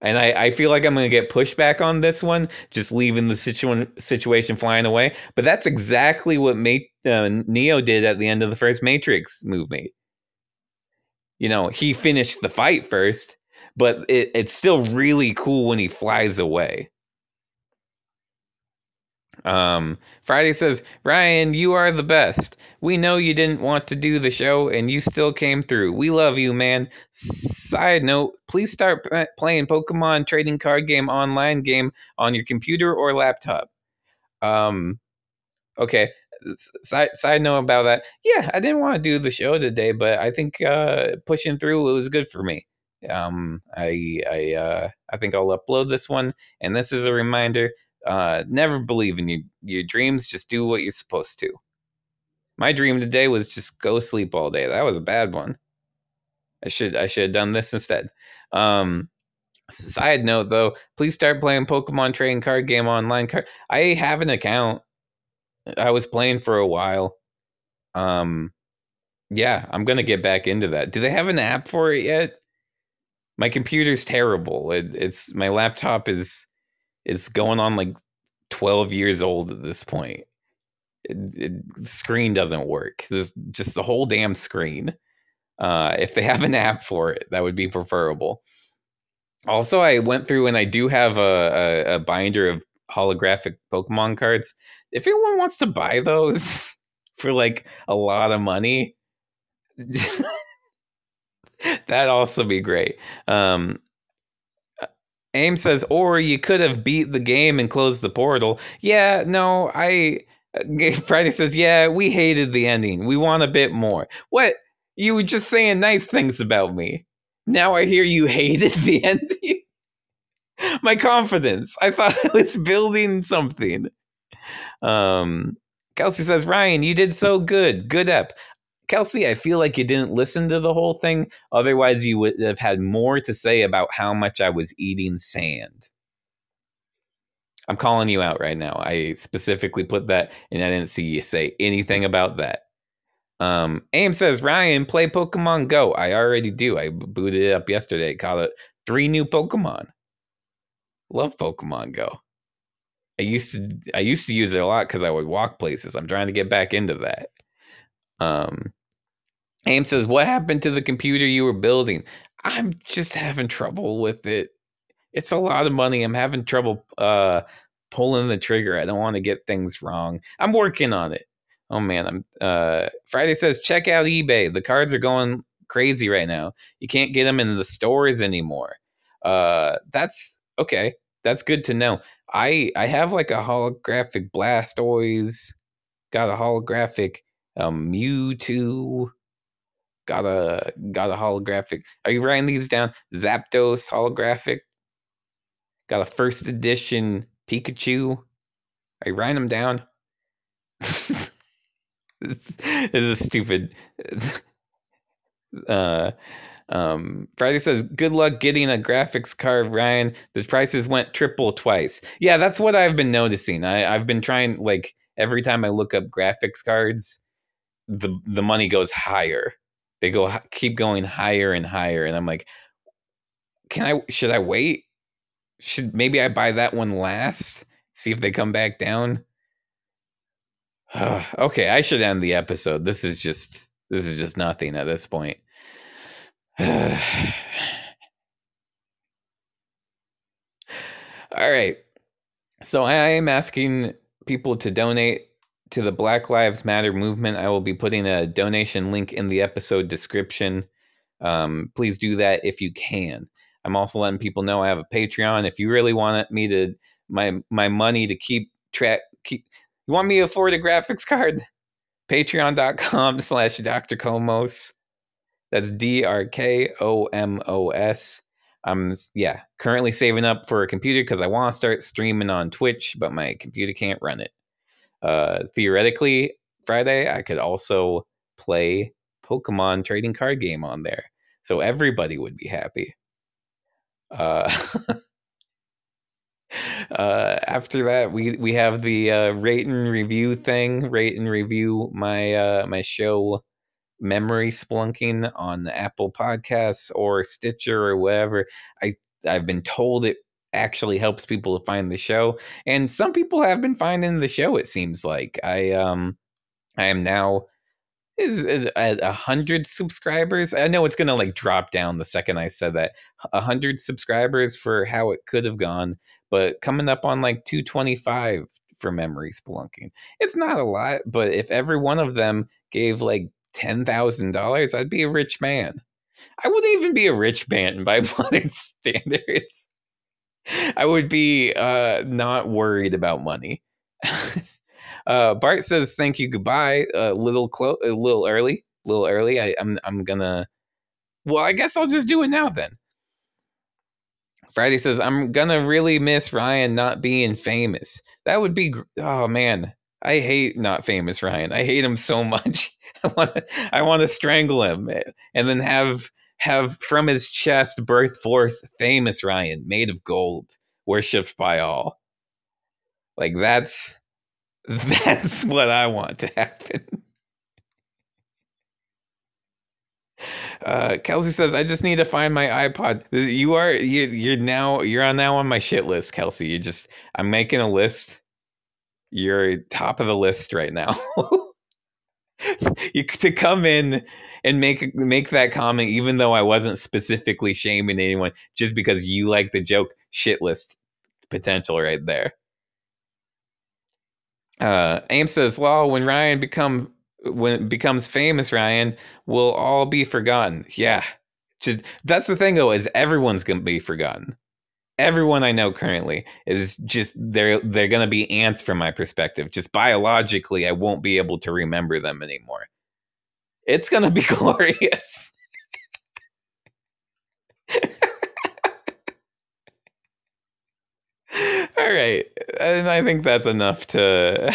And I, I feel like I'm going to get pushback on this one, just leaving the situ- situation flying away. But that's exactly what Ma- uh, Neo did at the end of the first Matrix movie. You know, he finished the fight first, but it, it's still really cool when he flies away. Um, Friday says, Ryan, you are the best. We know you didn't want to do the show, and you still came through. We love you, man. Side note, please start p- playing Pokemon Trading Card Game online game on your computer or laptop. Um, okay. Side, side note about that. Yeah, I didn't want to do the show today, but I think uh, pushing through, it was good for me. Um, I, I, uh, I think I'll upload this one, and this is a reminder. Uh, never believe in your, your dreams. Just do what you're supposed to. My dream today was just go sleep all day. That was a bad one. I should I should have done this instead. Um, side note, though, please start playing Pokemon Trading Card Game online. Card. I have an account. I was playing for a while. Um, yeah, I'm gonna get back into that. Do they have an app for it yet? My computer's terrible. It, it's my laptop is. It's going on like twelve years old at this point. It, it, the screen doesn't work. This, just the whole damn screen. Uh, if they have an app for it, that would be preferable. Also, I went through and I do have a, a, a binder of holographic Pokemon cards. If anyone wants to buy those for like a lot of money, that'd also be great. Um, Aim says, or you could have beat the game and closed the portal. Yeah, no, I... Friday says, yeah, we hated the ending. We want a bit more. What? You were just saying nice things about me. Now I hear you hated the ending? My confidence. I thought I was building something. Um, Kelsey says, Ryan, you did so good. Good ep. Kelsey, I feel like you didn't listen to the whole thing. Otherwise, you would have had more to say about how much I was eating sand. I'm calling you out right now. I specifically put that, and I didn't see you say anything about that. Um, Aim says, Ryan, play Pokemon Go. I already do. I booted it up yesterday. Caught it three new Pokemon. Love Pokemon Go. I used to, I used to use it a lot because I would walk places. I'm trying to get back into that. Um, Aim says, what happened to the computer you were building? I'm just having trouble with it. It's a lot of money. I'm having trouble uh, pulling the trigger. I don't want to get things wrong. I'm working on it. Oh, man. I'm uh, Friday says, check out eBay. The cards are going crazy right now. You can't get them in the stores anymore. Uh, that's okay. That's good to know. I, I have like a holographic Blastoise. Got a holographic Um, Mewtwo, got a got a holographic. Are you writing these down? Zapdos holographic. Got a first edition Pikachu. Are you writing them down? This is stupid. Uh, um, Friday says, good luck getting a graphics card, Ryan. The prices went triple twice. Yeah, that's what I've been noticing. I, I've been trying, like, every time I look up graphics cards, the the money goes higher. They go keep going higher and higher, and I'm like, can I? Should I wait? Should maybe I buy that one last? See if they come back down. Okay, I should end the episode. This is just this is just nothing at this point. All right. So I am asking people to donate to the Black Lives Matter movement. I will be putting a donation link in the episode description. Um, please do that if you can. I'm also letting people know I have a Patreon. If you really want me to my my money to keep track, keep you want me to afford a graphics card? Patreon.com slash Dr. Komos. That's D R K O M O S. I'm, yeah, currently saving up for a computer because I want to start streaming on Twitch, but my computer can't run it. Uh, theoretically, Friday, I could also play Pokemon Trading Card Game on there. So everybody would be happy. Uh, uh, after that, we, we have the uh, rate and review thing. Rate and review my uh, my show Memory Splunking on the Apple Podcasts or Stitcher or whatever. I, I've been told it actually helps people to find the show, and some people have been finding the show, it seems like. I um I am now is at one hundred subscribers. I know it's gonna like drop down the second I said that. one hundred subscribers for how it could have gone, but coming up on like two twenty-five for Memory Splunking. It's not a lot, but if every one of them gave like ten thousand dollars, I'd be a rich man. I wouldn't even be a rich man by modern standards. I would be uh, not worried about money. uh, Bart says, "Thank you, goodbye." A little close, a little early, a little early. I, I'm, I'm gonna. Well, I guess I'll just do it now then. Friday says, "I'm gonna really miss Ryan not being famous. That would be. Gr- oh man, I hate not famous Ryan. I hate him so much. I want, I want to strangle him and then have." have from his chest birth forth famous Ryan, made of gold, worshipped by all. Like, that's that's what I want to happen. uh Kelsey says, I just need to find my iPod. You are you, you're now you're on now on my shit list, Kelsey. You just I'm making a list. You're top of the list right now. You to come in and make make that comment, even though I wasn't specifically shaming anyone, just because you like the joke, shit list potential right there. Uh, Aim says, "Law, when Ryan become when becomes famous, Ryan will all be forgotten." Yeah, just, that's the thing though, is everyone's gonna be forgotten. Everyone I know currently is just they're they're gonna be ants from my perspective. Just biologically, I won't be able to remember them anymore. It's gonna be glorious. All right, and I think that's enough to.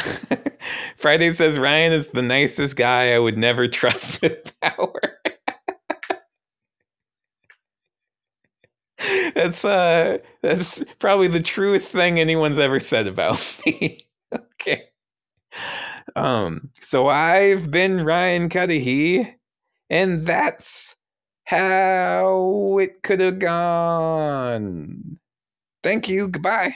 Friday says Ryan is the nicest guy I would never trust with power. That's uh, that's probably the truest thing anyone's ever said about me. Okay. Um, so I've been Ryan Cudahy, and that's how it could have gone. Thank you. Goodbye.